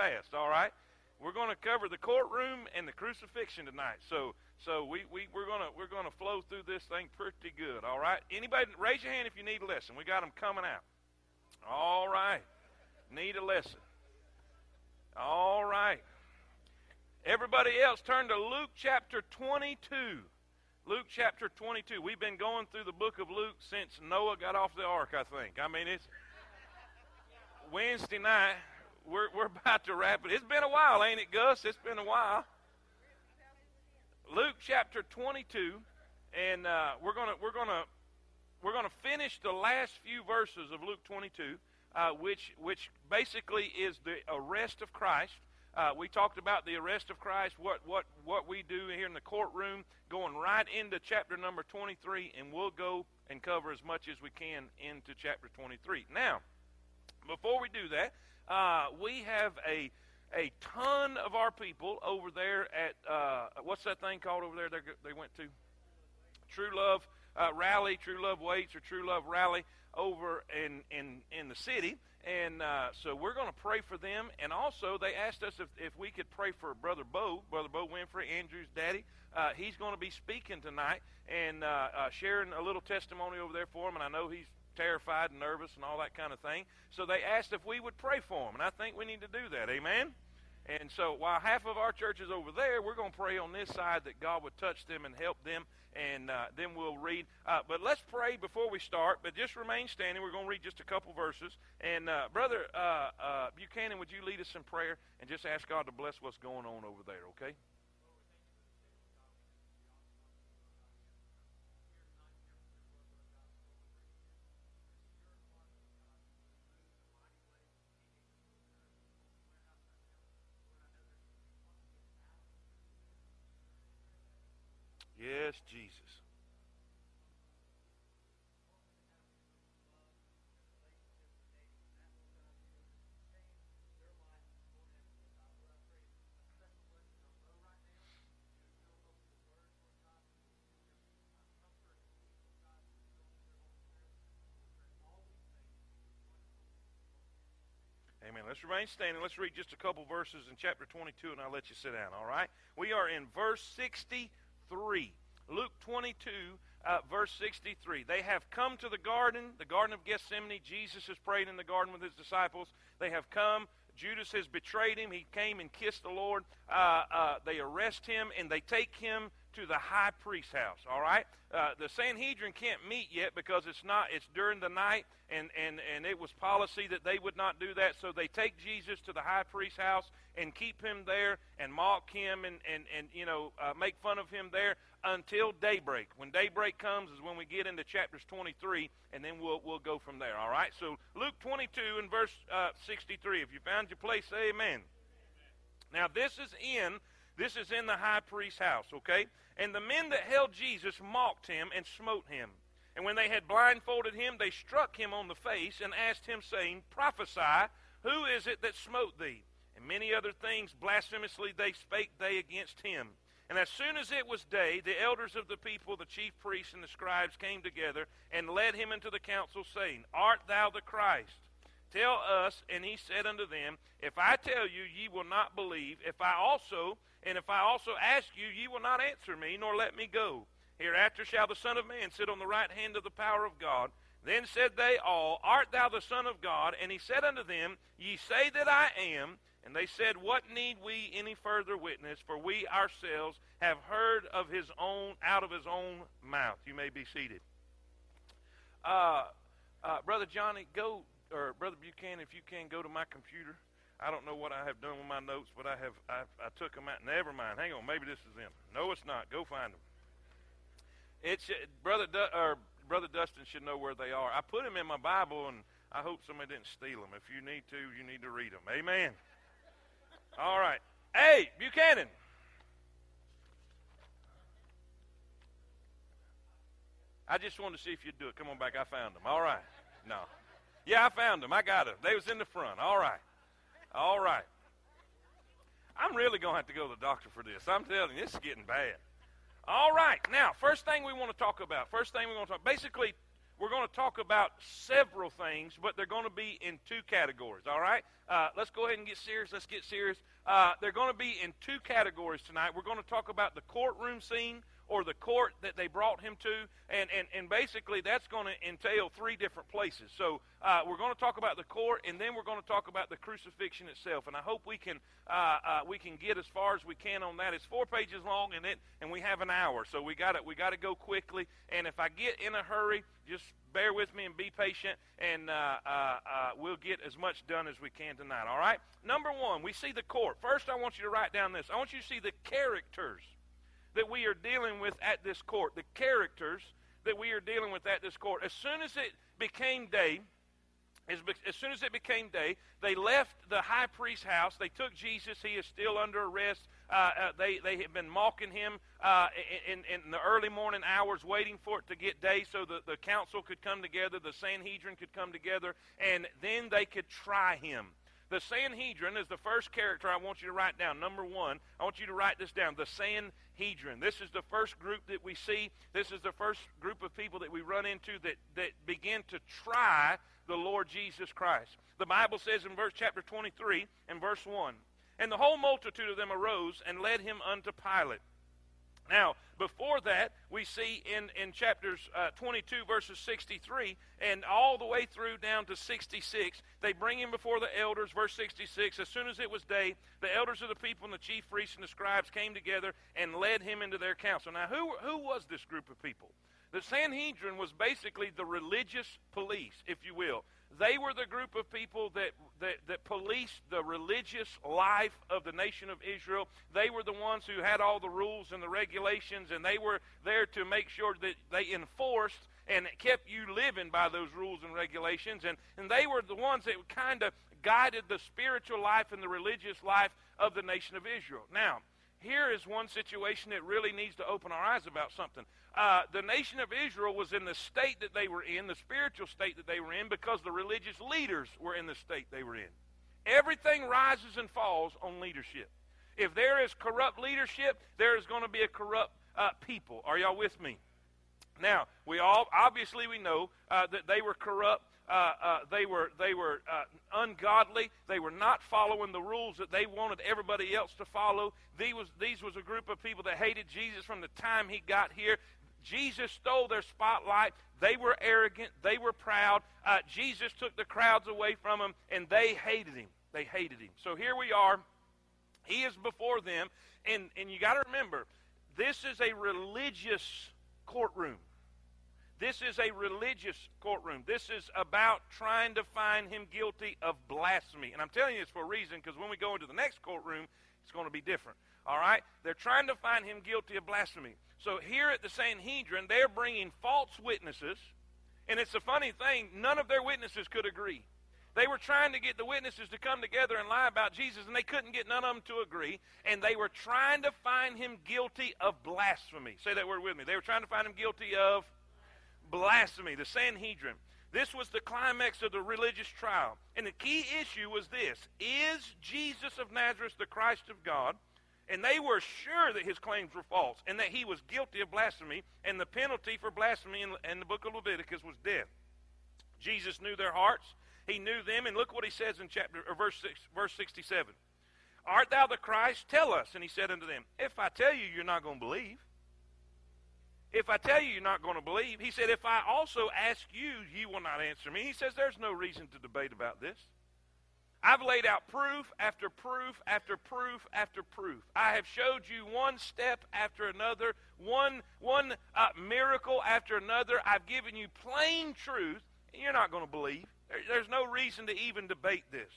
fast, all right? We're going to cover the courtroom and the crucifixion tonight. So we're gonna flow through this thing pretty good, all right? Anybody, raise your hand if you need a lesson. We got them coming out. All right. Need a lesson. All right. Everybody else, turn to Luke chapter 22. Luke chapter 22. We've been going through the book of Luke since Noah got off the ark, I think. I mean, it's Wednesday night. We're about to wrap it. It's been a while, ain't it, Gus? It's been a while. Luke chapter 22, and we're gonna finish the last few verses of Luke 22, which basically is the arrest of Christ. We talked about the arrest of Christ, what we do here in the courtroom, going right into chapter number 23, and we'll go and cover as much as we can into chapter 23. Now, before we do that, we have a ton of our people over there at, what's that thing called over there they went to? True Love Rally, True Love Waits, or True Love Rally over in the city. And so we're going to pray for them. And also they asked us if we could pray for Brother Bo Winfrey, Andrew's daddy. He's going to be speaking tonight and sharing a little testimony over there for him. And I know he's terrified and nervous and all that kind of thing. So they asked if we would pray for them, and I think we need to do that. Amen? And so while half of our church is over there, we're going to pray on this side that God would touch them and help them, and then we'll read. But let's pray before we start, but just remain standing. We're going to read just a couple verses. And Brother Buchanan, would you lead us in prayer and just ask God to bless what's going on over there, okay? Yes, Jesus. Amen. Let's remain standing. Let's read just a couple verses in chapter 22, and I'll let you sit down, all right? We are in verse 63. Luke 22, verse 63. They have come to the garden of Gethsemane. Jesus has prayed in the garden with his disciples. They have come. Judas has betrayed him. He came and kissed the Lord. They arrest him, and they take him to the high priest's house, all right? The Sanhedrin can't meet yet because it's during the night, and it was policy that they would not do that, so they take Jesus to the high priest's house and keep him there and mock him and make fun of him there until daybreak. When daybreak comes is when we get into chapters 23, and then we'll go from there, all right? So Luke 22 and verse 63. If you found your place, say amen. Now this is in the high priest's house, okay? And the men that held Jesus mocked him and smote him. And when they had blindfolded him, they struck him on the face and asked him, saying, Prophesy, who is it that smote thee? And many other things blasphemously they spake they against him. And as soon as it was day, the elders of the people, the chief priests and the scribes came together and led him into the council, saying, Art thou the Christ? Tell us. And he said unto them, If I tell you, ye will not believe. If I also ask you, ye will not answer me, nor let me go. Hereafter shall the Son of Man sit on the right hand of the power of God. Then said they all, Art thou the Son of God? And he said unto them, Ye say that I am. And they said, What need we any further witness? For we ourselves have heard out of his own mouth. You may be seated. Brother Johnny, go. Or Brother Buchanan, if you can, go to my computer. I don't know what I have done with my notes, but I took them out. Never mind. Hang on. Maybe this is them. No, it's not. Go find them. Brother Dustin should know where they are. I put them in my Bible, and I hope somebody didn't steal them. If you need to, you need to read them. Amen. All right. Hey, Buchanan. I just wanted to see if you'd do it. Come on back. I found them. All right. No. Yeah, I found them. I got them. They was in the front. All right. All right. I'm really going to have to go to the doctor for this. I'm telling you, this is getting bad. All right. Now, first thing we want to talk about. Basically, We're going to talk about several things, but they're going to be in two categories, all right? Let's go ahead and get serious. Let's get serious. They're going to be in two categories tonight. We're going to talk about the courtroom scene, or the court that they brought him to, and basically that's going to entail three different places. So we're going to talk about the court, and then we're going to talk about the crucifixion itself. And I hope we can get as far as we can on that. It's 4 pages long, and we have an hour, so we got to go quickly. And if I get in a hurry, just bear with me and be patient, and we'll get as much done as we can tonight. All right. Number one, we see the court. First, I want you to write down this. I want you to see the characters that we are dealing with at this court, the characters that we are dealing with at this court. As soon as it became day, they left the high priest's house. They took Jesus. He is still under arrest. They had been mocking him in the early morning hours, waiting for it to get day so the council could come together, the Sanhedrin could come together, and then they could try him. The Sanhedrin is the first character I want you to write down. Number one, I want you to write this down, the Sanhedrin. This is the first group that we see. This is the first group of people that we run into that begin to try the Lord Jesus Christ. The Bible says in chapter 23 and verse 1, "And the whole multitude of them arose and led him unto Pilate." Now, before that, we see in chapters 22, verses 63, and all the way through down to 66, they bring him before the elders, verse 66. "As soon as it was day, the elders of the people and the chief priests and the scribes came together and led him into their council." Now, who was this group of people? The Sanhedrin was basically the religious police, if you will. They were the group of people that policed the religious life of the nation of Israel. They were the ones who had all the rules and the regulations, and they were there to make sure that they enforced and kept you living by those rules and regulations. And they were the ones that kind of guided the spiritual life and the religious life of the nation of Israel. Now, here is one situation that really needs to open our eyes about something. The nation of Israel was in the state that they were in, the spiritual state that they were in, because the religious leaders were in the state they were in. Everything rises and falls on leadership. If there is corrupt leadership, there is going to be a corrupt people. Are y'all with me? Now, we know that they were corrupt. They were ungodly. They were not following the rules that they wanted everybody else to follow. These was a group of people that hated Jesus from the time he got here. Jesus stole their spotlight. They were arrogant. They were proud. Jesus took the crowds away from them, and they hated him. They hated him. So here we are. He is before them, and you got to remember, this is a religious courtroom. This is a religious courtroom. This is about trying to find him guilty of blasphemy. And I'm telling you it's for a reason, because when we go into the next courtroom, it's going to be different. All right? They're trying to find him guilty of blasphemy. So here at the Sanhedrin, they're bringing false witnesses. And it's a funny thing. None of their witnesses could agree. They were trying to get the witnesses to come together and lie about Jesus, and they couldn't get none of them to agree. And they were trying to find him guilty of blasphemy. Say that word with me. They were trying to find him guilty of blasphemy, the Sanhedrin. This was the climax of the religious trial. And the key issue was this: is Jesus of Nazareth the Christ of God? And they were sure that his claims were false and that he was guilty of blasphemy, and the penalty for blasphemy in the book of Leviticus was death. Jesus knew their hearts. He knew them, and look what he says in verse 67. "Art thou the Christ? Tell us." And he said unto them, "If I tell you, you're not going to believe." If I tell you, you're not going to believe. He said, "If I also ask you, you will not answer me." He says, there's no reason to debate about this. I've laid out proof after proof after proof after proof. I have showed you one step after another, one miracle after another. I've given you plain truth, and you're not going to believe. There's no reason to even debate this.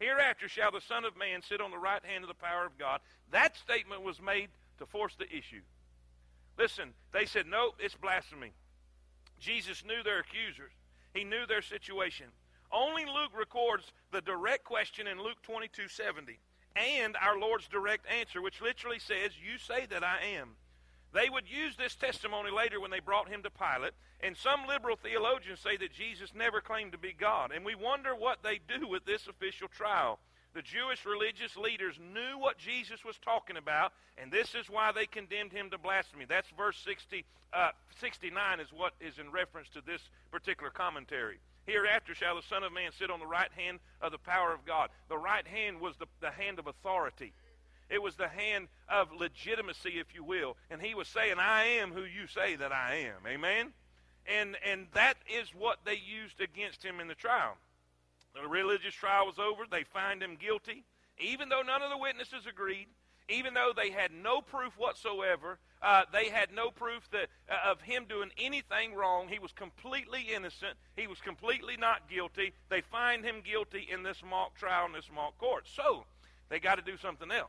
"Hereafter shall the Son of Man sit on the right hand of the power of God." That statement was made to force the issue. Listen, they said, "Nope, it's blasphemy." Jesus knew their accusers. He knew their situation. Only Luke records the direct question in Luke 22:70, and our Lord's direct answer, which literally says, "You say that I am." They would use this testimony later when they brought him to Pilate, and some liberal theologians say that Jesus never claimed to be God, and we wonder what they do with this official trial. The Jewish religious leaders knew what Jesus was talking about, and this is why they condemned him to blasphemy. That's verse 69 is what is in reference to this particular commentary. Hereafter shall the Son of Man sit on the right hand of the power of God. The right hand was the hand of authority. It was the hand of legitimacy, if you will. And he was saying, I am who you say that I am. Amen? And that is what they used against him in the trial. The religious trial was over. They find him guilty. Even though none of the witnesses agreed, even though they had no proof whatsoever, they had no proof that of him doing anything wrong. He was completely innocent. He was completely not guilty. They find him guilty in this mock trial, in this mock court. So they got to do something else.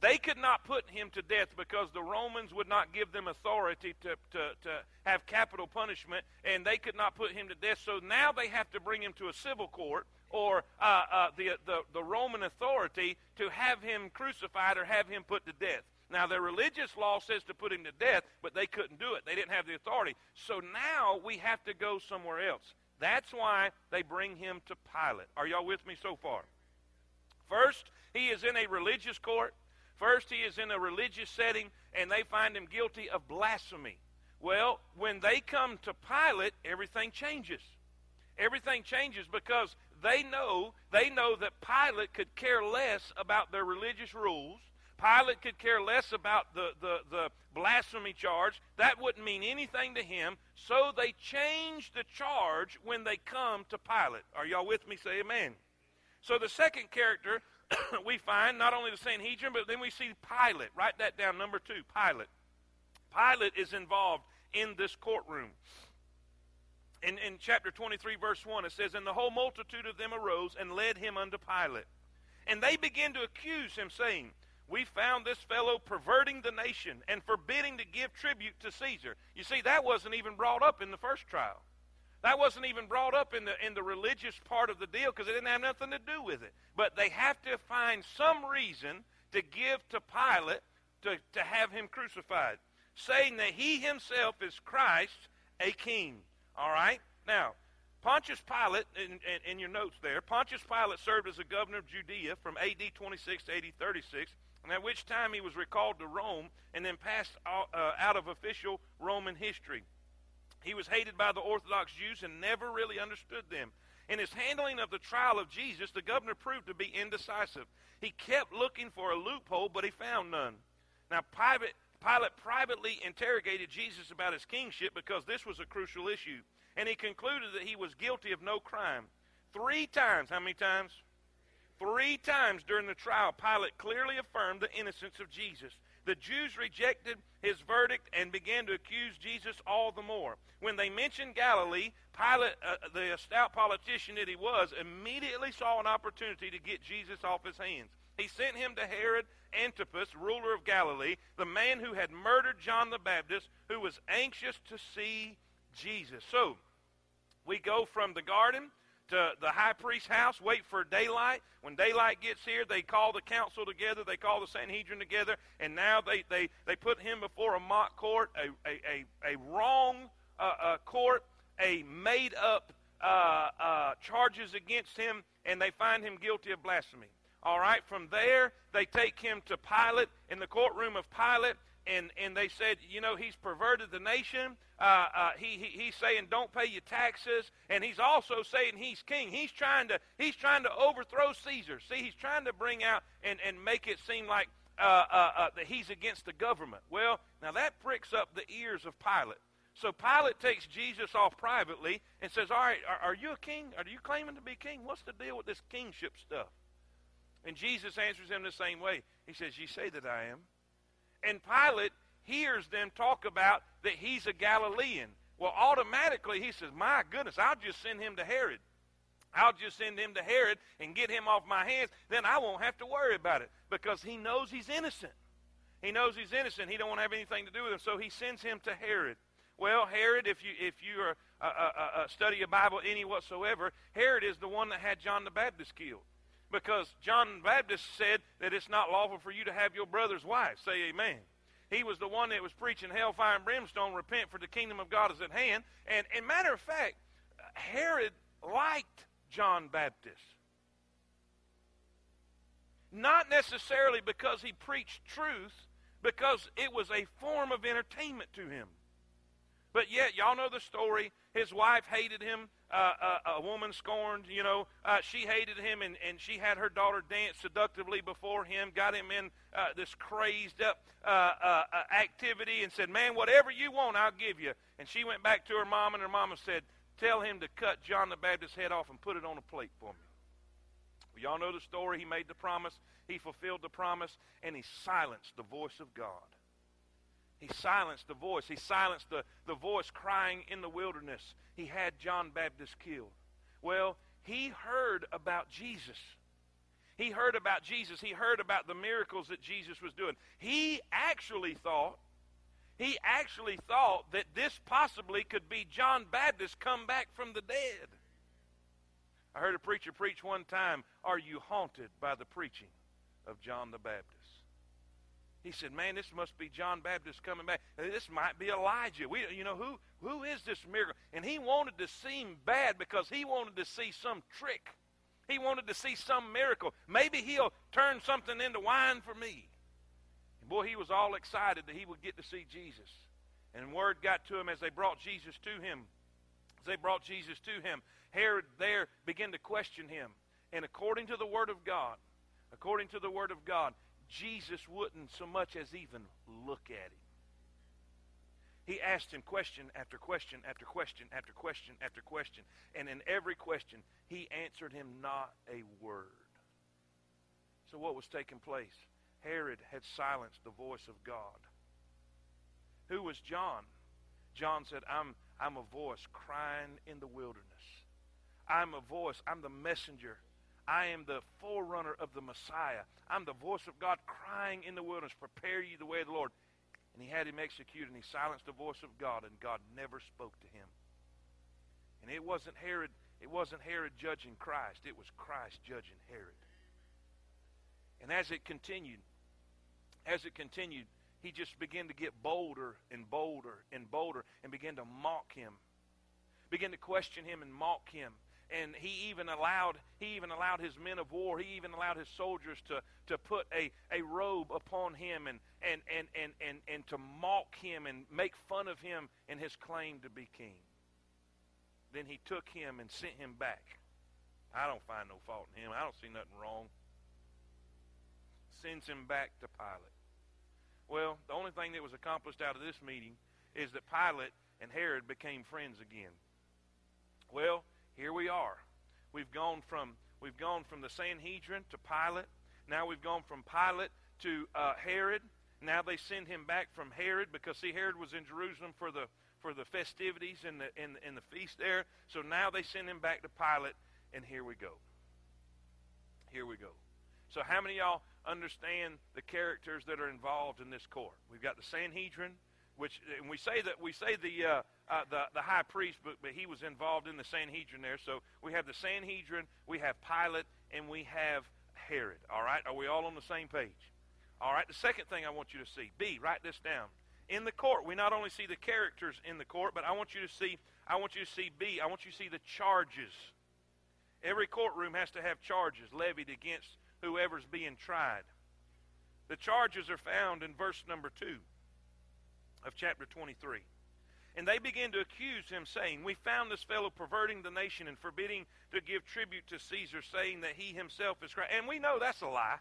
They could not put him to death because the Romans would not give them authority to have capital punishment, and they could not put him to death. So now they have to bring him to a civil court or the Roman authority to have him crucified or have him put to death. Now, their religious law says to put him to death, but they couldn't do it. They didn't have the authority. So now we have to go somewhere else. That's why they bring him to Pilate. Are y'all with me so far? First, he is in a religious court. First, he is in a religious setting, and they find him guilty of blasphemy. Well, when they come to Pilate, everything changes. Everything changes because they know that Pilate could care less about their religious rules. Pilate could care less about the blasphemy charge. That wouldn't mean anything to him. So they change the charge when they come to Pilate. Are y'all with me? Say amen. So the second character we find not only the Sanhedrin, but then we see Pilate. Write that down, number 2, Pilate. Pilate is involved in this courtroom. In chapter 23, verse 1, it says, And the whole multitude of them arose and led him unto Pilate. And they began to accuse him, saying, We found this fellow perverting the nation and forbidding to give tribute to Caesar. You see, that wasn't even brought up in the first trial. That wasn't even brought up in the religious part of the deal because it didn't have nothing to do with it. But they have to find some reason to give to Pilate to have him crucified, saying that he himself is Christ, a king. All right? Now, Pontius Pilate, in your notes there, Pontius Pilate served as a governor of Judea from A.D. 26 to A.D. 36, and at which time he was recalled to Rome and then passed out of official Roman history. He was hated by the Orthodox Jews and never really understood them. In his handling of the trial of Jesus, the governor proved to be indecisive. He kept looking for a loophole, but he found none. Now, Pilate privately interrogated Jesus about his kingship because this was a crucial issue, and he concluded that he was guilty of no crime. 3 times, how many times? 3 times during the trial, Pilate clearly affirmed the innocence of Jesus. The Jews rejected his verdict and began to accuse Jesus all the more. When they mentioned Galilee, Pilate, the stout politician that he was, immediately saw an opportunity to get Jesus off his hands. He sent him to Herod Antipas, ruler of Galilee, the man who had murdered John the Baptist, who was anxious to see Jesus. So, we go from the garden to the high priest's house, wait for daylight. When daylight gets here, they call the council together, they call the Sanhedrin together, and now they put him before a mock court, a wrong court, a made-up charges against him, and they find him guilty of blasphemy. All right, from there, they take him to Pilate, in the courtroom of Pilate, and they said, you know, he's perverted the nation. He's saying don't pay your taxes, and he's also saying he's king. He's trying to overthrow Caesar. See, he's trying to bring out and make it seem like that he's against the government. Well, now that pricks up the ears of Pilate. So Pilate takes Jesus off privately and says, all right, are you a king? Are you claiming to be king? What's the deal with this kingship stuff? And Jesus answers him the same way. He says, you say that I am. And Pilate hears them talk about that he's a Galilean. Well, automatically he says, my goodness, I'll just send him to Herod. I'll just send him to Herod and get him off my hands. Then I won't have to worry about it because he knows he's innocent. He knows he's innocent. He don't want to have anything to do with him, so he sends him to Herod. Well, Herod, if you are, study your Bible any whatsoever, Herod is the one that had John the Baptist killed. Because John the Baptist said that it's not lawful for you to have your brother's wife. Say amen. He was the one that was preaching hellfire and brimstone, repent for the kingdom of God is at hand. And as a matter of fact, Herod liked John Baptist. not necessarily because he preached truth, because it was a form of entertainment to him. But yet, y'all know the story. His wife hated him, a woman scorned, you know. She hated him, and she had her daughter dance seductively before him, got him in this crazed-up activity and said, man, whatever you want, I'll give you. And she went back to her mom, and her mama said, tell him to cut John the Baptist's head off and put it on a plate for me. Well, y'all know the story. He made the promise. He fulfilled the promise, and he silenced the voice of God. He silenced the voice. He silenced the voice crying in the wilderness. He had John Baptist killed. Well, he heard about Jesus. He heard about Jesus. He heard about the miracles that Jesus was doing. He actually thought that this possibly could be John Baptist come back from the dead. I heard a preacher preach one time, are you haunted by the preaching of John the Baptist? He said, man, this must be John Baptist coming back. This might be Elijah. Who is this miracle? And he wanted to seem bad because he wanted to see some trick. He wanted to see some miracle. Maybe he'll turn something into wine for me. And boy, he was all excited that he would get to see Jesus. And word got to him as they brought Jesus to him. Herod there began to question him. And according to the word of God, Jesus wouldn't so much as even look at him. He asked him question after question after question after question after question. And in every question, he answered him not a word. So what was taking place? Herod had silenced the voice of God. Who was John? John said, I'm a voice crying in the wilderness. I'm a voice. I'm the messenger. I am the forerunner of the Messiah. I'm the voice of God crying in the wilderness, prepare you the way of the Lord. And he had him executed, and he silenced the voice of God, and God never spoke to him. And it wasn't Herod judging Christ. It was Christ judging Herod. And as it continued, he just began to get bolder and bolder and bolder and began to mock him, began to question him and mock him. And he even allowed his men of war, he even allowed his soldiers to put a robe upon him and to mock him and make fun of him and his claim to be king. Then he took him and sent him back. I don't find no fault in him. I don't see nothing wrong. Sends him back to Pilate. Well, the only thing that was accomplished out of this meeting is that Pilate and Herod became friends again. Well, here we are. We've gone from the Sanhedrin to Pilate. Now we've gone from Pilate to Herod. Now they send him back from Herod because see, Herod was in Jerusalem for the festivities and the feast there. So now they send him back to Pilate, and here we go. Here we go. So how many of y'all understand the characters that are involved in this court? We've got the Sanhedrin, which, and we say the high priest, but he was involved in the Sanhedrin there. So we have the Sanhedrin, we have Pilate, and we have Herod. All right, are we all on the same page? All right, the second thing I want you to see, B, write this down. In the court, we not only see the characters in the court, but I want you to see B, I want you to see the charges. Every courtroom has to have charges levied against whoever's being tried. The charges are found in verse number 2. Of chapter 23. And they began to accuse him, saying, we found this fellow perverting the nation and forbidding to give tribute to Caesar, saying that he himself is Christ. And we know that's a lie.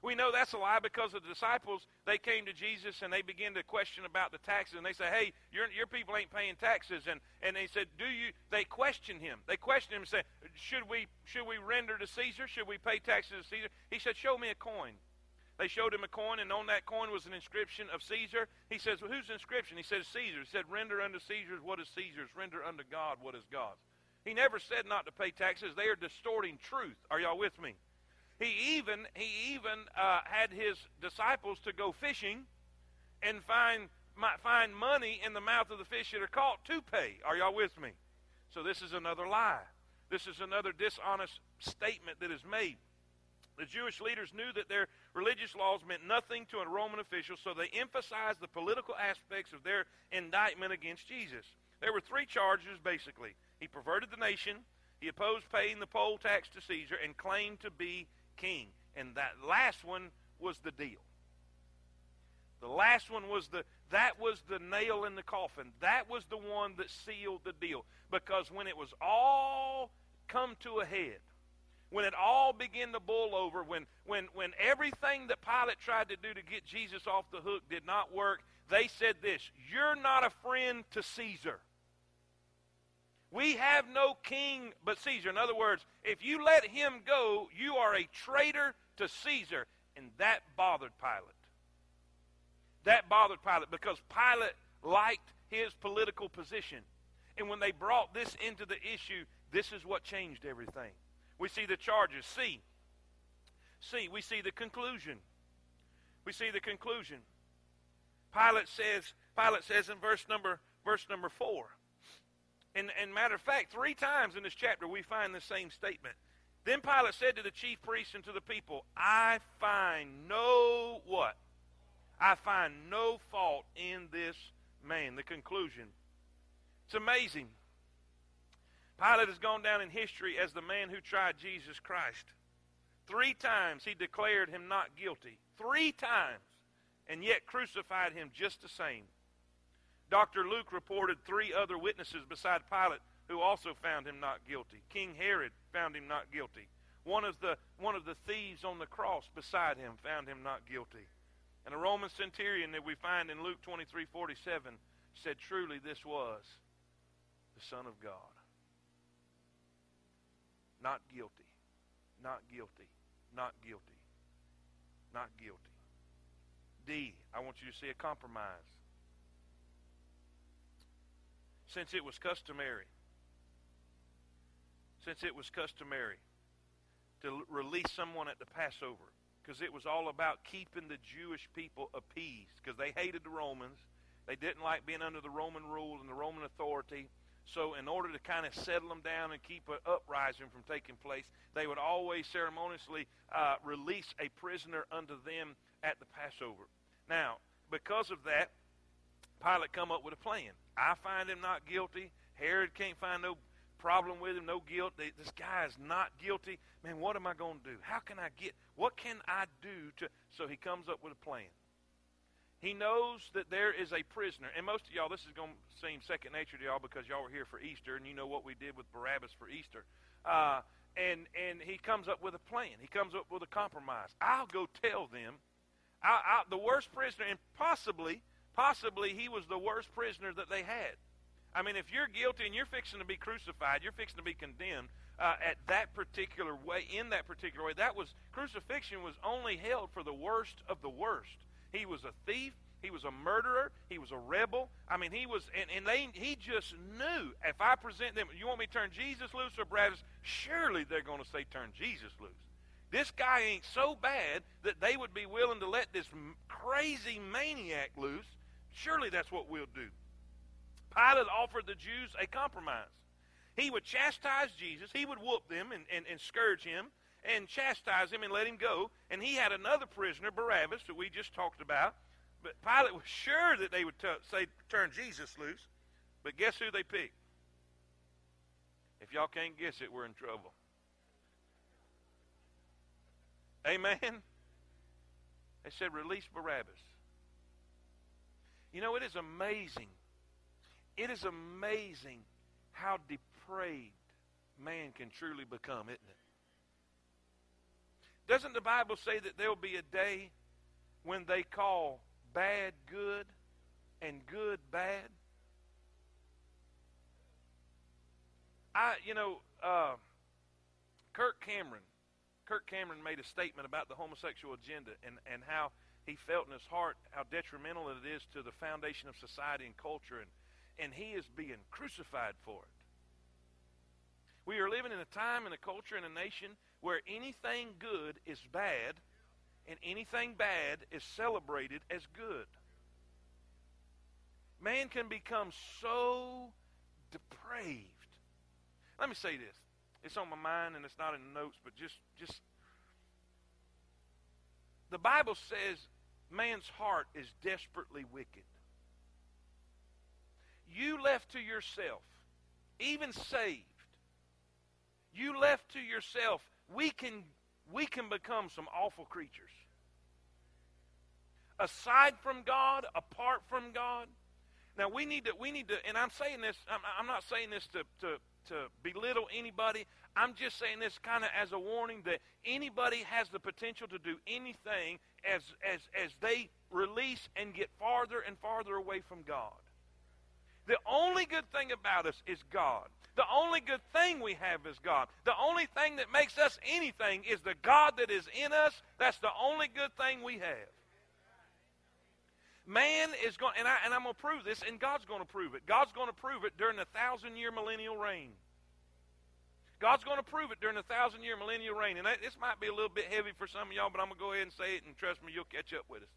We know that's a lie because the disciples, they came to Jesus and they began to question about the taxes. And they say, hey, your people ain't paying taxes. And they said, they questioned him. They questioned him and said, should we render to Caesar? Should we pay taxes to Caesar? He said, show me a coin. They showed him a coin, and on that coin was an inscription of Caesar. He says, well, whose inscription? He says, Caesar's. He said, render unto Caesar's what is Caesar's. Render unto God what is God's. He never said not to pay taxes. They are distorting truth. Are y'all with me? He even had his disciples to go fishing and find money in the mouth of the fish that are caught to pay. Are y'all with me? So this is another lie. This is another dishonest statement that is made. The Jewish leaders knew that their religious laws meant nothing to a Roman official, so they emphasized the political aspects of their indictment against Jesus. There were three charges, basically. He perverted the nation, he opposed paying the poll tax to Caesar, and claimed to be king. And that last one was the deal. The last one was that was the nail in the coffin. That was the one that sealed the deal. Because when it was all come to a head, when it all began to boil over, when everything that Pilate tried to do to get Jesus off the hook did not work, they said this: "You're not a friend to Caesar. We have no king but Caesar." In other words, if you let him go, you are a traitor to Caesar. And that bothered Pilate. That bothered Pilate because Pilate liked his political position. And when they brought this into the issue, this is what changed everything. We see the charges. See, we see the conclusion. We see the conclusion. Pilate says in verse number 4. And matter of fact, 3 times in this chapter we find the same statement. Then Pilate said to the chief priests and to the people, "I find no what? I find no fault in this man." The conclusion. It's amazing. Pilate has gone down in history as the man who tried Jesus Christ. 3 times he declared him not guilty. 3 times. And yet crucified him just the same. Dr. Luke reported 3 other witnesses beside Pilate who also found him not guilty. King Herod found him not guilty. One of the thieves on the cross beside him found him not guilty. And a Roman centurion that we find in Luke 23:47 said, "Truly this was the Son of God." Not guilty. Not guilty. Not guilty. Not guilty. D, I want you to see a compromise. Since it was customary to release someone at the Passover, because it was all about keeping the Jewish people appeased, because they hated the Romans. They didn't like being under the Roman rule and the Roman authority. So in order to kind of settle them down and keep an uprising from taking place, they would always ceremoniously release a prisoner unto them at the Passover. Now, because of that, Pilate come up with a plan. I find him not guilty. Herod can't find no problem with him, no guilt. This guy is not guilty. Man, what am I going to do? What can I do to? So he comes up with a plan. He knows that there is a prisoner. And most of y'all, this is going to seem second nature to y'all because y'all were here for Easter and you know what we did with Barabbas for Easter. And he comes up with a plan. He comes up with a compromise. I'll go tell them. The worst prisoner, and possibly he was the worst prisoner that they had. I mean, if you're guilty and you're fixing to be crucified, you're fixing to be condemned in that particular way, crucifixion was only held for the worst of the worst. He was a thief. He was a murderer. He was a rebel. I mean, he was, he just knew, if I present them, you want me to turn Jesus loose or Barabbas? Surely they're going to say, turn Jesus loose. This guy ain't so bad that they would be willing to let this crazy maniac loose. Surely that's what we'll do. Pilate offered the Jews a compromise. He would chastise Jesus. He would whoop them and scourge him and chastise him and let him go. And he had another prisoner, Barabbas, that we just talked about. But Pilate was sure that they would say, turn Jesus loose. But guess who they picked? If y'all can't guess it, we're in trouble. Amen? They said, release Barabbas. You know, it is amazing. It is amazing how depraved man can truly become, isn't it? Doesn't the Bible say that there will be a day when they call bad good and good bad? Kirk Cameron made a statement about the homosexual agenda and how he felt in his heart how detrimental it is to the foundation of society and culture, and he is being crucified for it. We are living in a time and a culture and a nation where anything good is bad and anything bad is celebrated as good. Man can become so depraved. Let me say this. It's on my mind and it's not in the notes, but just the Bible says man's heart is desperately wicked. You left to yourself, even saved, we can we can become some awful creatures. Aside from God, apart from God. Now we need to, and I'm saying this, I'm not saying this to belittle anybody. I'm just saying this kind of as a warning that anybody has the potential to do anything as they release and get farther and farther away from God. The only good thing about us is God. The only good thing we have is God. The only thing that makes us anything is the God that is in us. That's the only good thing we have. Man is going, and I'm going to prove this, and God's going to prove it. God's going to prove it during the 1,000-year millennial reign. God's going to prove it during the 1,000-year millennial reign. And this might be a little bit heavy for some of y'all, but I'm going to go ahead and say it, and trust me, you'll catch up with us.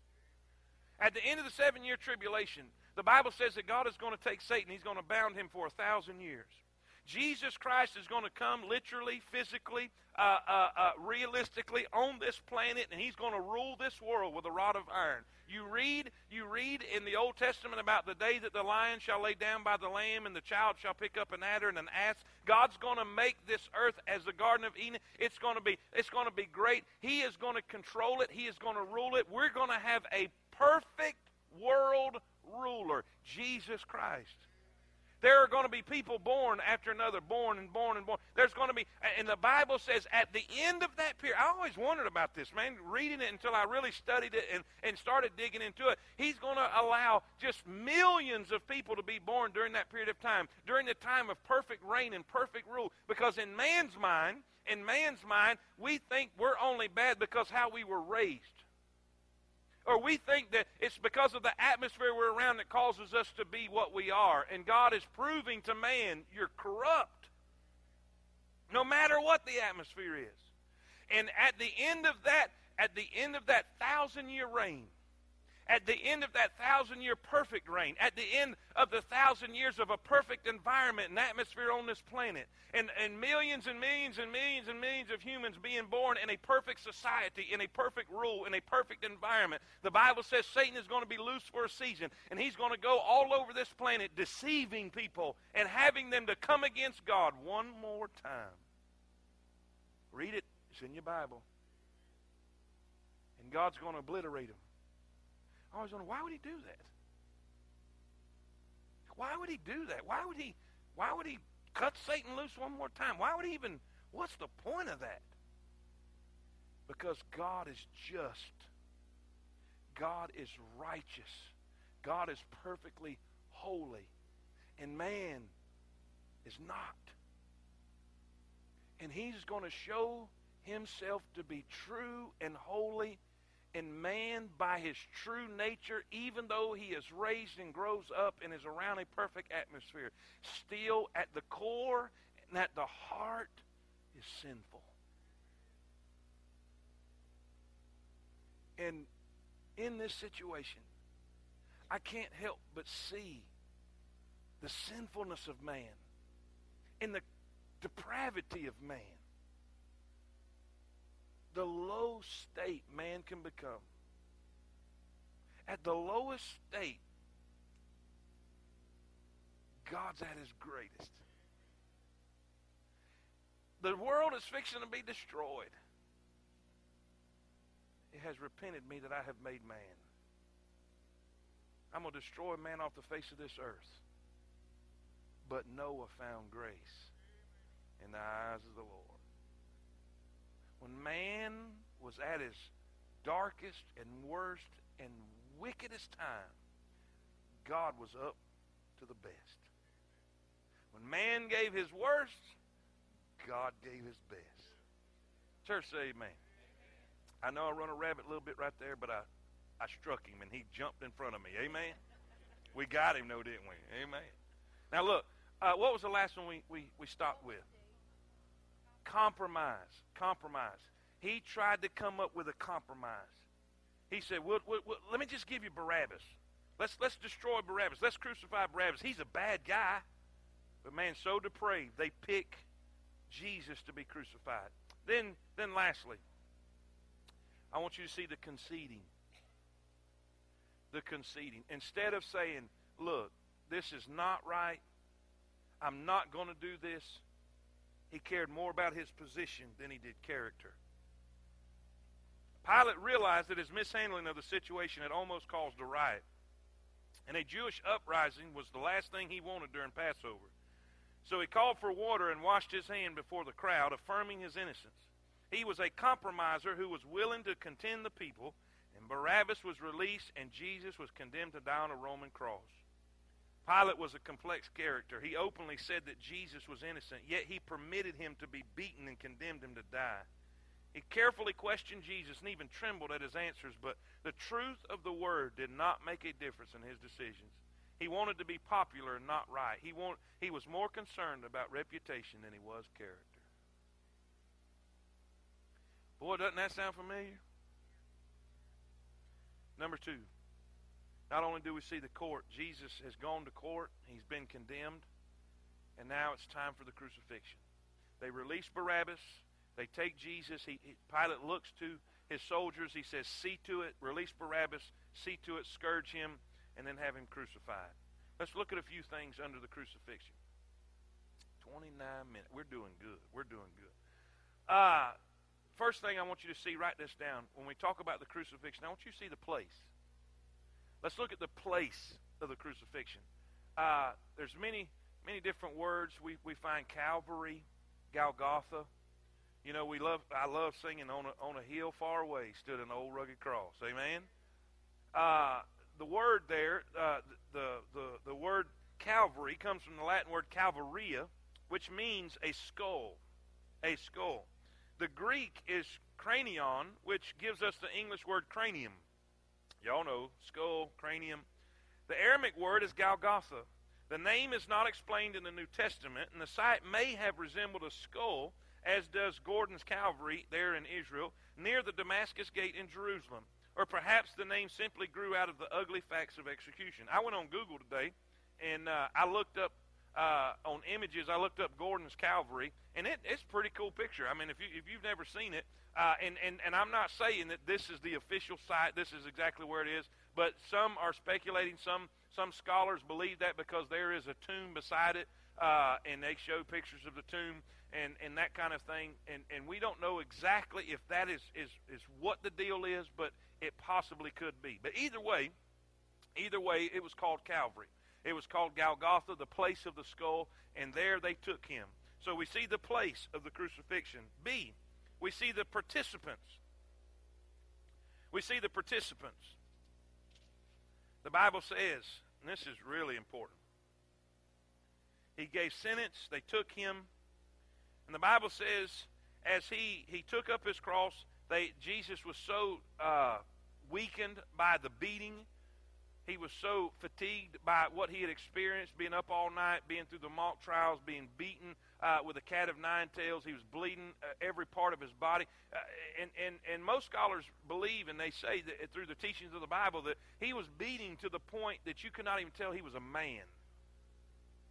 At the end of the 7-year tribulation, the Bible says that God is going to take Satan. He's going to bound him for 1,000 years. Jesus Christ is going to come literally, physically, realistically on this planet, and he's going to rule this world with a rod of iron. You read in the Old Testament about the day that the lion shall lay down by the lamb and the child shall pick up an adder and an ass. God's going to make this earth as the Garden of Eden. It's going to be great. He is going to control it. He is going to rule it. We're going to have a perfect world ruler, Jesus Christ. There are going to be people born after another, born and born and born. There's going to be, and the Bible says at the end of that period, I always wondered about this, man, reading it until I really studied it and started digging into it. He's going to allow just millions of people to be born during that period of time, during the time of perfect reign and perfect rule. Because in man's mind, we think we're only bad because how we were raised. Or we think that it's because of the atmosphere we're around that causes us to be what we are. And God is proving to man, you're corrupt, no matter what the atmosphere is. And at the end of that 1,000-year reign, at the end of that 1,000-year perfect reign, at the end of the 1,000 years of a perfect environment and atmosphere on this planet, and millions and millions and millions and millions of humans being born in a perfect society, in a perfect rule, in a perfect environment, the Bible says Satan is going to be loose for a season, and he's going to go all over this planet deceiving people and having them to come against God one more time. Read it. It's in your Bible. And God's going to obliterate them. I was wondering, why would he do that? Why would he do that? Why would he cut Satan loose one more time? Why would he even, what's the point of that? Because God is just. God is righteous. God is perfectly holy. And man is not. And he's going to show himself to be true and holy. And man, by his true nature, even though he is raised and grows up and is around a perfect atmosphere, still at the core and at the heart is sinful. And in this situation, I can't help but see the sinfulness of man and the depravity of man. The low state man can become. At the lowest state, God's at his greatest. The world is fixing to be destroyed. It has repented me that I have made man. I'm going to destroy man off the face of this earth. But Noah found grace in the eyes of the Lord. When man was at his darkest and worst and wickedest time, God was up to the best. When man gave his worst, God gave his best. Church, say amen. I know I run a rabbit a little bit right there, but I struck him and he jumped in front of me. Amen? We got him, though, didn't we? Amen. Now, look, what was the last one we stopped with? Compromise. He tried to come up with a compromise. He said, well, let me just give you Barabbas. Let's destroy Barabbas. Let's crucify Barabbas. He's a bad guy. But man, so depraved, they pick Jesus to be crucified. Then lastly, I want you to see the conceding. The conceding. Instead of saying, look, this is not right. I'm not going to do this. He cared more about his position than he did character. Pilate realized that his mishandling of the situation had almost caused a riot, and a Jewish uprising was the last thing he wanted during Passover. So he called for water and washed his hand before the crowd, affirming his innocence. He was a compromiser who was willing to contend the people, and Barabbas was released, and Jesus was condemned to die on a Roman cross. Pilate was a complex character. He openly said that Jesus was innocent, yet he permitted him to be beaten and condemned him to die. He carefully questioned Jesus and even trembled at his answers, but the truth of the word did not make a difference in his decisions. He wanted to be popular and not right. He was more concerned about reputation than he was character. Boy, doesn't that sound familiar? Number two, not only do we see the court, Jesus has gone to court, he's been condemned, and now it's time for the crucifixion. They release Barabbas, they take Jesus, Pilate looks to his soldiers, he says, see to it, release Barabbas, see to it, scourge him, and then have him crucified. Let's look at a few things under the crucifixion. 29 minutes, we're doing good. First thing I want you to see, write this down. When we talk about the crucifixion, I want you to see the place. Let's look at the place of the crucifixion. There's many different words. We find Calvary, Golgotha. You know, I love singing on a hill far away stood an old rugged cross. Amen. The word there, the word Calvary comes from the Latin word Calvaria, which means a skull, a skull. The Greek is cranion, which gives us the English word cranium. Y'all know, skull, cranium. The Aramaic word is Golgotha. The name is not explained in the New Testament, and the site may have resembled a skull, as does Gordon's Calvary there in Israel, near the Damascus Gate in Jerusalem. Or perhaps the name simply grew out of the ugly facts of execution. I went on Google today, and I looked up on images, I looked up Gordon's Calvary, and it's a pretty cool picture. I mean, if you've never seen it, and I'm not saying that this is the official site, this is exactly where it is, but some are speculating, some scholars believe that because there is a tomb beside it, and they show pictures of the tomb and that kind of thing, and we don't know exactly if that is what the deal is, but it possibly could be. But either way, it was called Calvary. It was called Golgotha, the place of the skull, and there they took him. So we see the place of the crucifixion. B, we see the participants. The Bible says, and this is really important, he gave sentence, they took him, and the Bible says as he took up his cross, Jesus was so weakened by the beating. He was so fatigued by what he had experienced, being up all night, being through the mock trials, being beaten with a cat of nine tails. He was bleeding every part of his body. And most scholars believe, and they say that through the teachings of the Bible, that he was beating to the point that you could not even tell he was a man.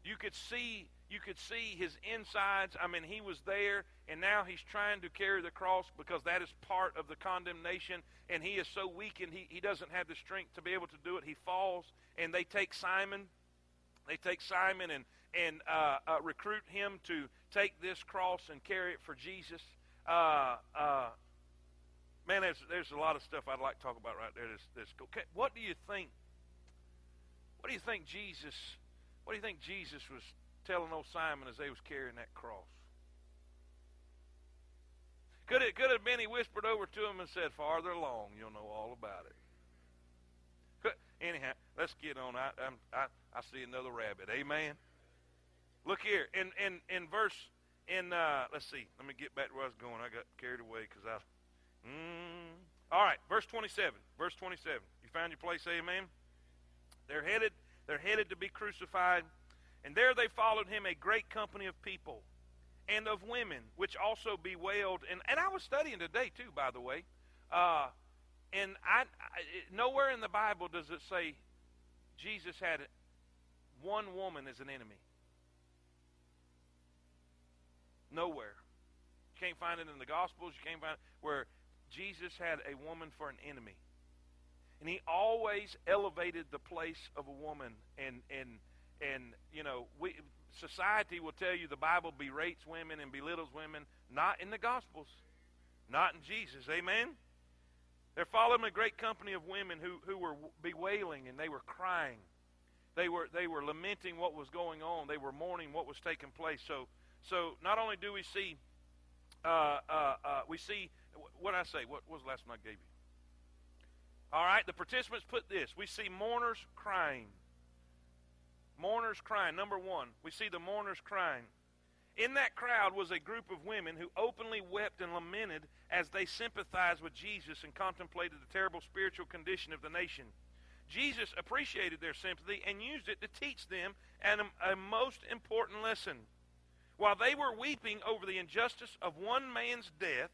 You could see his insides. I mean, he was there, and now he's trying to carry the cross because that is part of the condemnation, and he is so weakened he doesn't have the strength to be able to do it. He falls, and they take Simon. and recruit him to take this cross and carry it for Jesus. Man, there's a lot of stuff I'd like to talk about right there. Okay, what do you think Jesus was telling old Simon as they was carrying that cross? Could have been he whispered over to him and said, "Farther along, you'll know all about it." Anyhow, let's get on. I see another rabbit. Amen. Look here, let's see. Let me get back to where I was going. I got carried away All right, verse 27. You found your place. Amen. They're headed to be crucified, and there they followed him a great company of people and of women, which also bewailed. And I was studying today, too, by the way. Nowhere in the Bible does it say Jesus had one woman as an enemy. Nowhere. You can't find it in the Gospels. You can't find it where Jesus had a woman for an enemy. And he always elevated the place of a woman. And you know, society will tell you the Bible berates women and belittles women. Not in the Gospels. Not in Jesus. Amen? There followed him a great company of women who were bewailing, and they were crying. They were lamenting what was going on. They were mourning what was taking place. So not only do we see, what was the last one I gave you? All right, the participants put this. We see mourners crying. Mourners crying, number one. We see the mourners crying. In that crowd was a group of women who openly wept and lamented as they sympathized with Jesus and contemplated the terrible spiritual condition of the nation. Jesus appreciated their sympathy and used it to teach them a most important lesson. While they were weeping over the injustice of one man's death,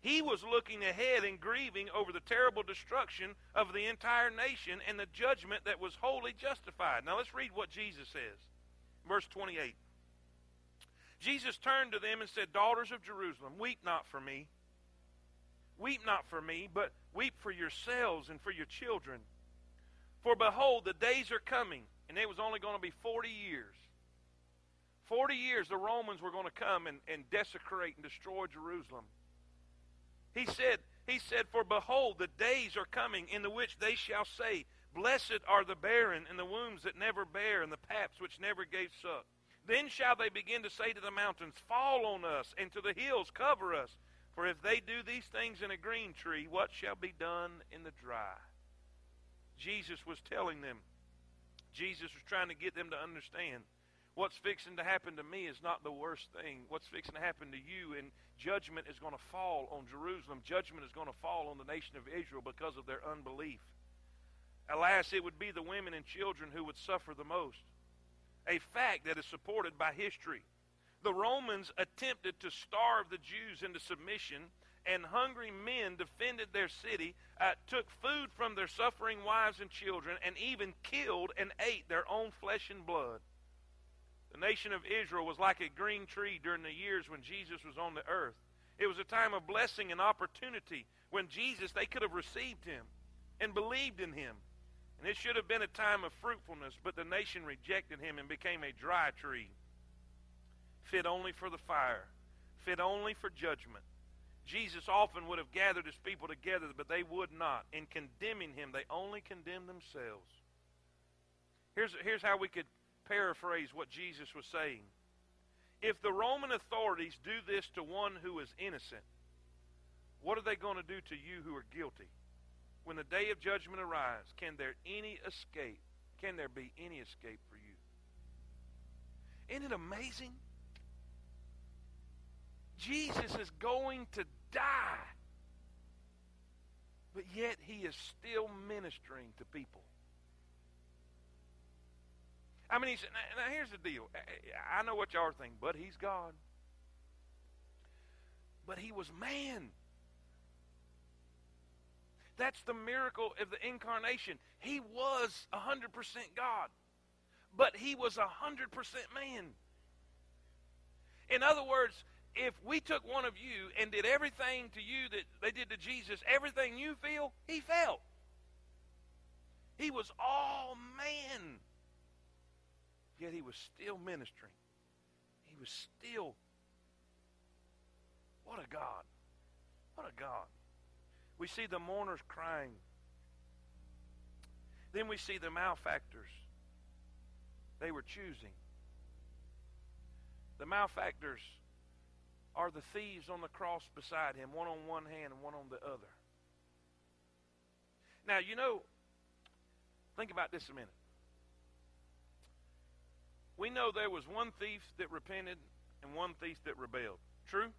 he was looking ahead and grieving over the terrible destruction of the entire nation and the judgment that was wholly justified. Now let's read what Jesus says. Verse 28. Jesus turned to them and said, "Daughters of Jerusalem, weep not for me. Weep not for me, but weep for yourselves and for your children. For behold, the days are coming," and it was only going to be 40 years. 40 years the Romans were going to come and desecrate and destroy Jerusalem. He said, "For behold, the days are coming in the which they shall say, blessed are the barren and the wombs that never bare and the paps which never gave suck. Then shall they begin to say to the mountains, fall on us, and to the hills, cover us. For if they do these things in a green tree, what shall be done in the dry?" Jesus was telling them. Jesus was trying to get them to understand what's fixing to happen to me is not the worst thing. What's fixing to happen to you, and judgment is going to fall on Jerusalem. Judgment is going to fall on the nation of Israel because of their unbelief. Alas, it would be the women and children who would suffer the most. A fact that is supported by history. The Romans attempted to starve the Jews into submission, and hungry men defended their city, took food from their suffering wives and children, and even killed and ate their own flesh and blood. The nation of Israel was like a green tree during the years when Jesus was on the earth. It was a time of blessing and opportunity when Jesus, they could have received him and believed in him. And it should have been a time of fruitfulness, but the nation rejected him and became a dry tree, fit only for the fire, fit only for judgment. Jesus often would have gathered his people together, but they would not. In condemning him, they only condemned themselves. Here's how we could paraphrase what Jesus was saying. If the Roman authorities do this to one who is innocent, what are they going to do to you who are guilty? When the day of judgment arrives, can there any escape? Can there be any escape for you? Isn't it amazing? Jesus is going to die, but yet he is still ministering to people. I mean, now here's the deal. I know what y'all are thinking, but he's God. But he was man. That's the miracle of the incarnation. He was 100% God, but he was 100% man. In other words, if we took one of you and did everything to you that they did to Jesus, everything you feel, he felt. He was all man, yet he was still ministering. He was still, what a God. What a God. We see the mourners crying. Then we see the malefactors. They were choosing. The malefactors are the thieves on the cross beside him, one on one hand and one on the other. Now, you know, think about this a minute. We know there was one thief that repented and one thief that rebelled. True?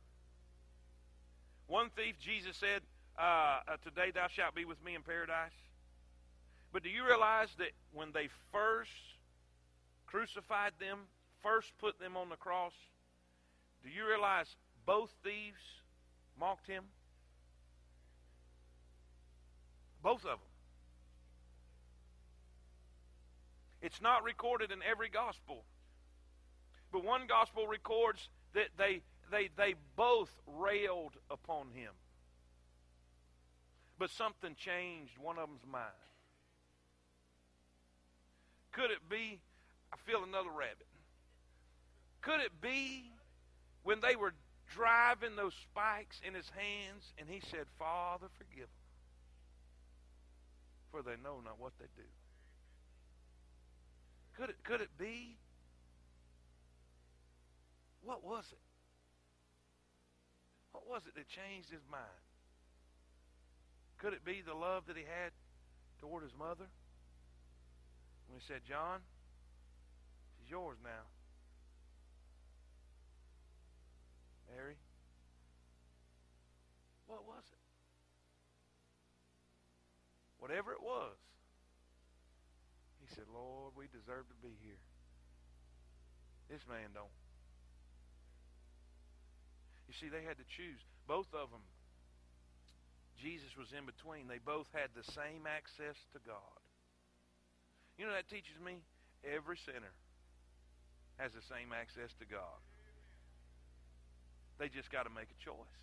One thief, Jesus said, today thou shalt be with me in paradise. But do you realize that when they first crucified them, first put them on the cross, do you realize both thieves mocked him? Both of them. It's not recorded in every gospel, but one gospel records that they both railed upon him. But something changed one of them's mind. Could it be, I feel another rabbit. Could it be when they were driving those spikes in his hands and he said, "Father, forgive them"? for they know not what they do. Could it be? What was it? What was it that changed his mind? Could it be the love that he had toward his mother? When he said, John, she's yours now. Mary, what was it? Whatever it was, he said, Lord, we deserve to be here. This man don't. You see, they had to choose. Both of them, Jesus was in between. They both had the same access to God. You know, that teaches me every sinner has the same access to God. They just got to make a choice.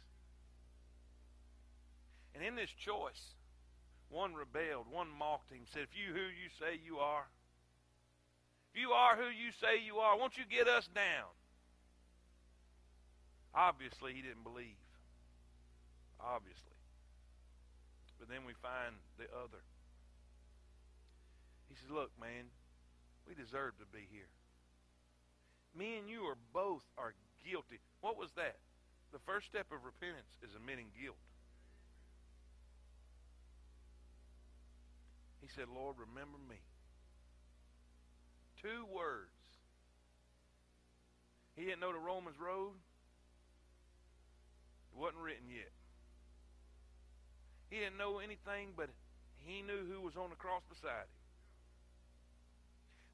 And in this choice, one rebelled, one mocked him, said, if you who you say you are, if you are who you say you are, won't you get us down? Obviously, he didn't believe. Obviously. But then we find the other. He says, look, man, we deserve to be here. Me and you are both guilty. What was that? The first step of repentance is admitting guilt. He said, Lord, remember me. 2 words. He didn't know the Romans road. It wasn't written yet. He didn't know anything, but he knew who was on the cross beside him.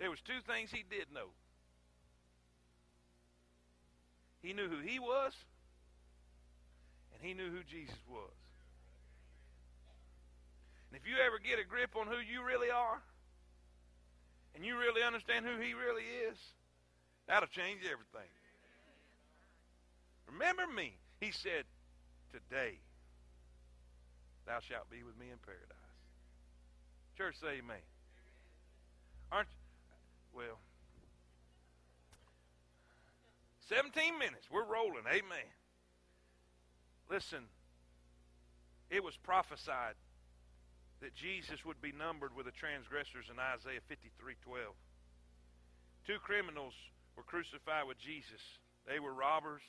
There was 2 things he did know. He knew who he was, and he knew who Jesus was. And if you ever get a grip on who you really are, and you really understand who he really is, that'll change everything. Remember me, he said, today thou shalt be with me in paradise. Church, say amen. Aren't you? Well, 17 minutes. We're rolling. Amen. Listen, it was prophesied that Jesus would be numbered with the transgressors in Isaiah 53:12. 2 criminals were crucified with Jesus. They were robbers.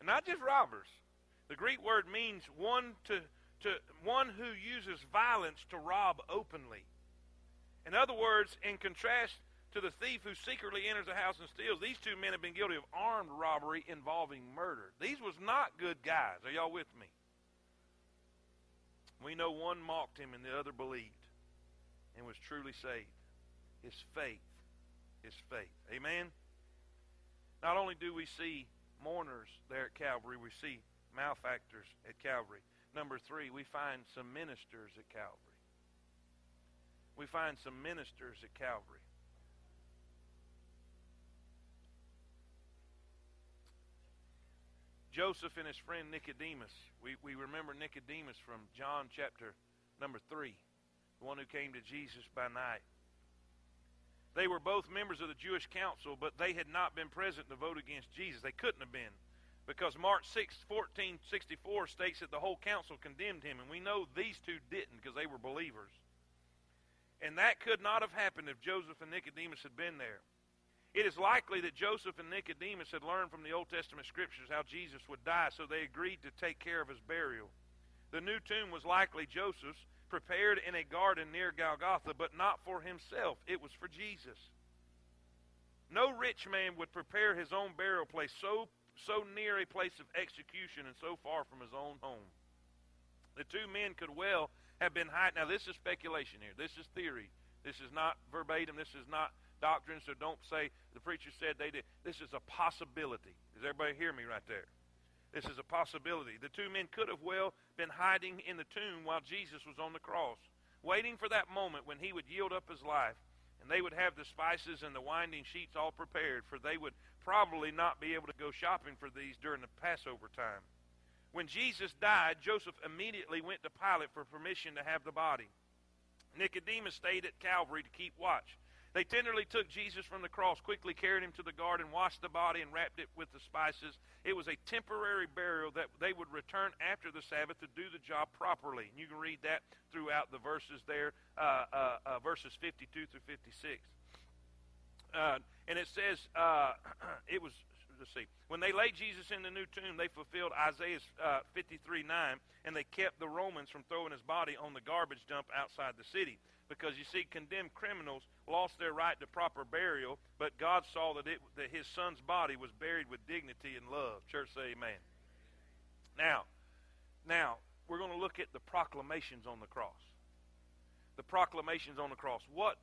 And not just robbers. The Greek word means one who uses violence to rob openly. In other words, in contrast to the thief who secretly enters a house and steals, these 2 men have been guilty of armed robbery involving murder. These was not good guys. Are y'all with me? We know one mocked him and the other believed and was truly saved. His faith is faith. Amen? Not only do we see mourners there at Calvary, we see malefactors at Calvary. Number 3, we find some ministers at Calvary. We find some ministers at Calvary. Joseph and his friend Nicodemus. We remember Nicodemus from John chapter number 3, the one who came to Jesus by night. They were both members of the Jewish council, but they had not been present to vote against Jesus. They couldn't have been, because Mark 6:14-64 states that the whole council condemned him, and we know these 2 didn't because they were believers. And that could not have happened if Joseph and Nicodemus had been there. It is likely that Joseph and Nicodemus had learned from the Old Testament scriptures how Jesus would die, so they agreed to take care of his burial. The new tomb was likely Joseph's, prepared in a garden near Golgotha, but not for himself. It was for Jesus. No rich man would prepare his own burial place so near a place of execution and so far from his own home. The 2 men could well have been hiding. Now, this is speculation here. This is theory. This is not verbatim. This is not doctrine, so don't say the preacher said they did. This is a possibility. Does everybody hear me right there? This is a possibility. The 2 men could have well been hiding in the tomb while Jesus was on the cross, waiting for that moment when he would yield up his life, and they would have the spices and the winding sheets all prepared, for they would probably not be able to go shopping for these during the Passover time. When Jesus died, Joseph immediately went to Pilate for permission to have the body. Nicodemus stayed at Calvary to keep watch. They tenderly took Jesus from the cross, quickly carried him to the garden, washed the body, and wrapped it with the spices. It was a temporary burial that they would return after the Sabbath to do the job properly. And you can read that throughout the verses there, verses 52 through 56. And it says, when they laid Jesus in the new tomb, they fulfilled Isaiah 53:9, and they kept the Romans from throwing his body on the garbage dump outside the city. Because, you see, condemned criminals lost their right to proper burial, but God saw that his son's body was buried with dignity and love. Church, say amen. Now, we're going to look at the proclamations on the cross. The proclamations on the cross. What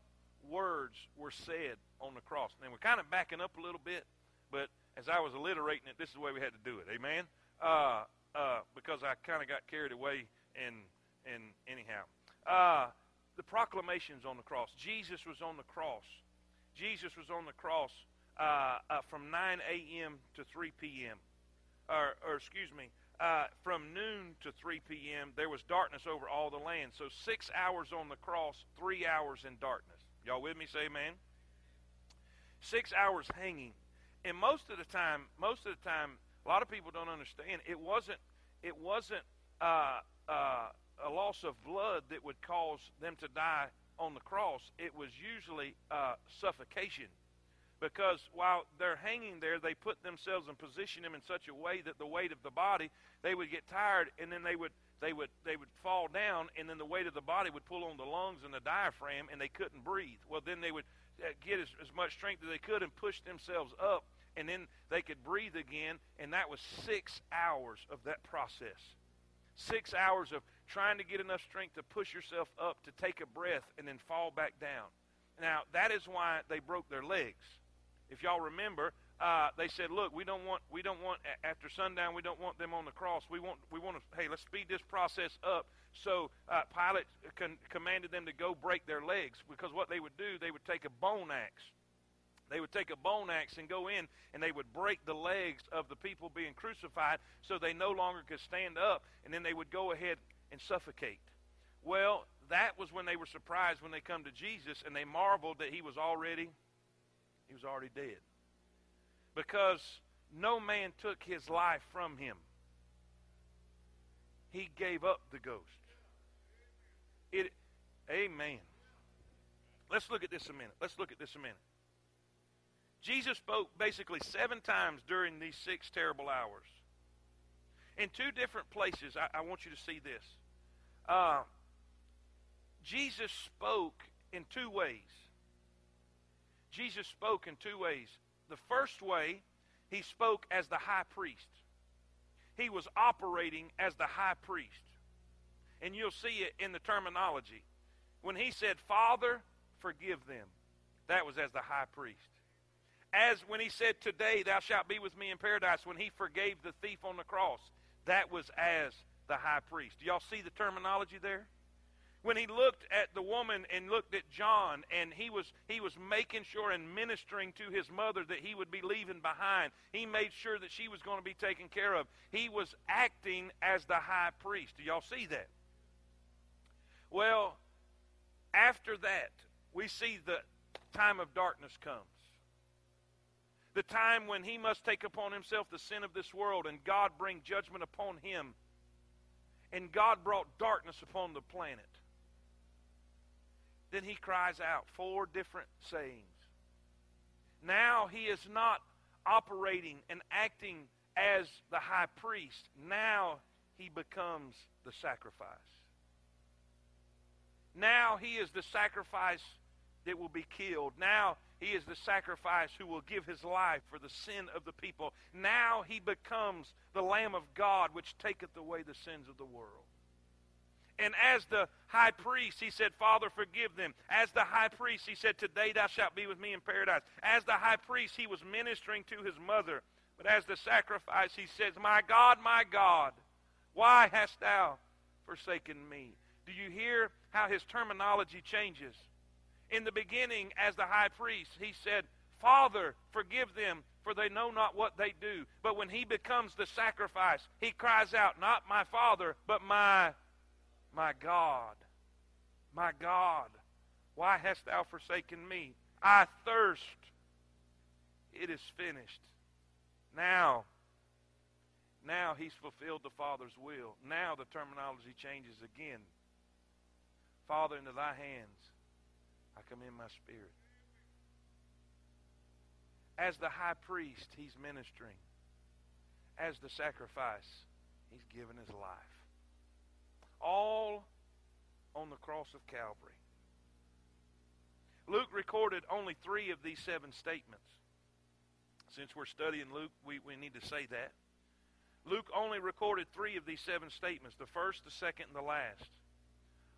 words were said on the cross? And we're kind of backing up a little bit, but as I was alliterating it, this is the way we had to do it. Amen? Because I kind of got carried away and anyhow. The proclamations on the cross. Jesus was on the cross. Jesus was on the cross from 9 a.m. to 3 p.m. From noon to 3 p.m. There was darkness over all the land. So 6 hours on the cross, 3 hours in darkness. Y'all with me? Say amen. 6 hours hanging. And most of the time, a lot of people don't understand. It wasn't a loss of blood that would cause them to die on the cross. It was usually suffocation, because while they're hanging there, they put themselves and position them in such a way that the weight of the body, they would get tired, and then they would fall down, and then the weight of the body would pull on the lungs and the diaphragm, and they couldn't breathe. Well, then they would get as much strength as they could and push themselves up, and then they could breathe again. And that was 6 hours of that process. 6 hours of trying to get enough strength to push yourself up, to take a breath, and then fall back down. Now, that is why they broke their legs. If y'all remember, they said, look, we don't want after sundown, we don't want them on the cross. Hey, let's speed this process up. So Pilate commanded them to go break their legs, because what they would do, they would take a bone axe. They would take a bone axe and go in, and they would break the legs of the people being crucified so they no longer could stand up, and then they would go ahead and suffocate. Well, that was when they were surprised when they come to Jesus, and they marveled that he was already dead. Because no man took his life from him. He gave up the ghost. Amen. Let's look at this a minute. Jesus spoke basically 7 times during these 6 terrible hours. In 2 different places, I want you to see this. Jesus spoke in 2 ways. Jesus spoke in 2 ways. The first way, he spoke as the high priest. He was operating as the high priest. And you'll see it in the terminology. When he said, Father, forgive them, that was as the high priest. As when he said, today thou shalt be with me in paradise, when he forgave the thief on the cross, that was as the high priest. Do y'all see the terminology there? When he looked at the woman and looked at John, and he was making sure and ministering to his mother that he would be leaving behind. He made sure that she was going to be taken care of. He was acting as the high priest. Do y'all see that? Well, after that, we see the time of darkness comes. The time when he must take upon himself the sin of this world, and God bring judgment upon him. And God brought darkness upon the planet. Then he cries out 4 different sayings. Now he is not operating and acting as the high priest. Now he becomes the sacrifice. Now he is the sacrifice that will be killed. Now he is the sacrifice who will give his life for the sin of the people. Now he becomes the Lamb of God, which taketh away the sins of the world. And as the high priest, he said, Father, forgive them. As the high priest, he said, today thou shalt be with me in paradise. As the high priest, he was ministering to his mother. But as the sacrifice, he says, my God, why hast thou forsaken me? Do you hear how his terminology changes? In the beginning, as the high priest, he said, Father, forgive them, for they know not what they do. But when he becomes the sacrifice, he cries out, not my Father, but my God. My God, why hast thou forsaken me? I thirst. It is finished. Now he's fulfilled the Father's will. Now the terminology changes again. Father, into thy hands I commend my spirit. As the high priest, he's ministering. As the sacrifice, he's given his life. All on the cross of Calvary. Luke recorded only 3 of these 7 statements. Since we're studying Luke, we need to say that. Luke only recorded 3 of these 7 statements, the first, the second, and the last.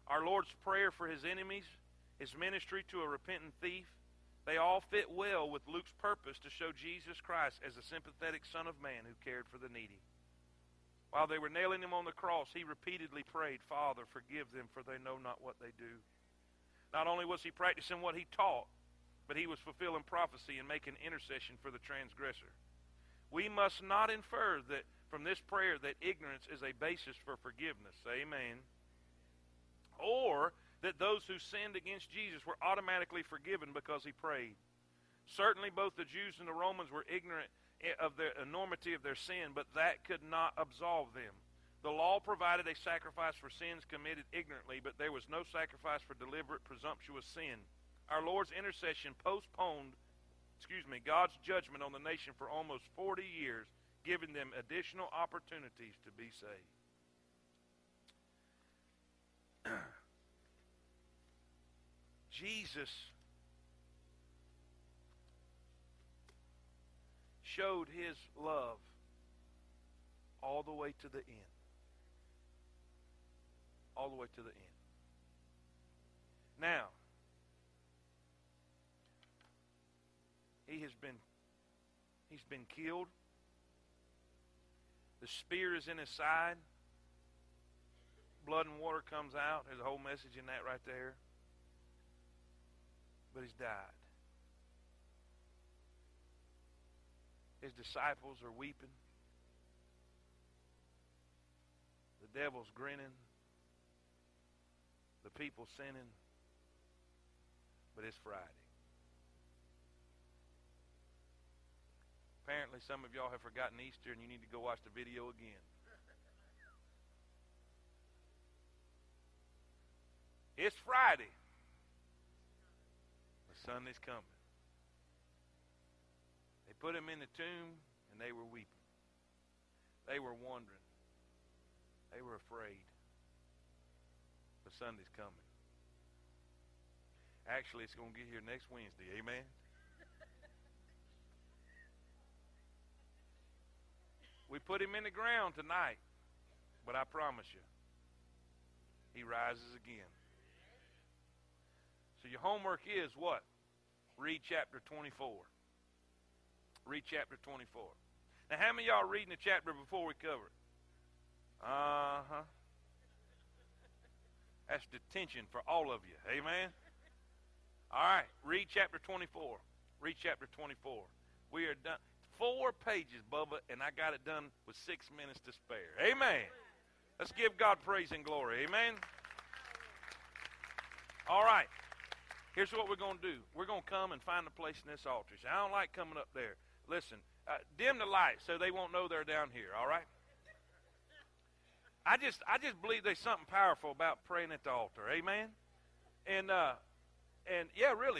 Our Lord's prayer for his enemies, his ministry to a repentant thief, they all fit well with Luke's purpose to show Jesus Christ as a sympathetic Son of Man who cared for the needy. While they were nailing him on the cross, he repeatedly prayed, Father, forgive them, for they know not what they do. Not only was he practicing what he taught, but he was fulfilling prophecy and making intercession for the transgressor. We must not infer that from this prayer that ignorance is a basis for forgiveness. Amen. Or that those who sinned against Jesus were automatically forgiven because he prayed. Certainly both the Jews and the Romans were ignorant of the enormity of their sin, but that could not absolve them. The law provided a sacrifice for sins committed ignorantly, but there was no sacrifice for deliberate, presumptuous sin. Our Lord's intercession postponed, God's judgment on the nation for almost 40 years, giving them additional opportunities to be saved. Jesus showed his love all the way to the end. All the way to the end. Now, he's been killed. The spear is in his side. Blood and water comes out. There's a whole message in that right there. But he's died. His disciples are weeping. The devil's grinning. The people sinning, but it's Friday. Apparently some of y'all have forgotten Easter and you need to go watch the video again. It's Friday. The Sunday's coming. They put him in the tomb and they were weeping. They were wondering. They were afraid. But Sunday's coming. Actually, it's going to get here next Wednesday. Amen? We put him in the ground tonight, but I promise you, he rises again. So your homework is what? Read chapter 24. Read chapter 24. Now, how many of y'all reading the chapter before we cover it? Uh-huh. That's detention for all of you. Amen? All right. Read chapter 24. Read chapter 24. We are done. 4 pages, Bubba, and I got it done with 6 minutes to spare. Amen. Let's give God praise and glory. Amen? All right. Here's what we're going to do. We're going to come and find a place in this altar. See, I don't like coming up there. Listen, dim the light so they won't know they're down here. All right? I just believe there's something powerful about praying at the altar. Amen? And yeah, really.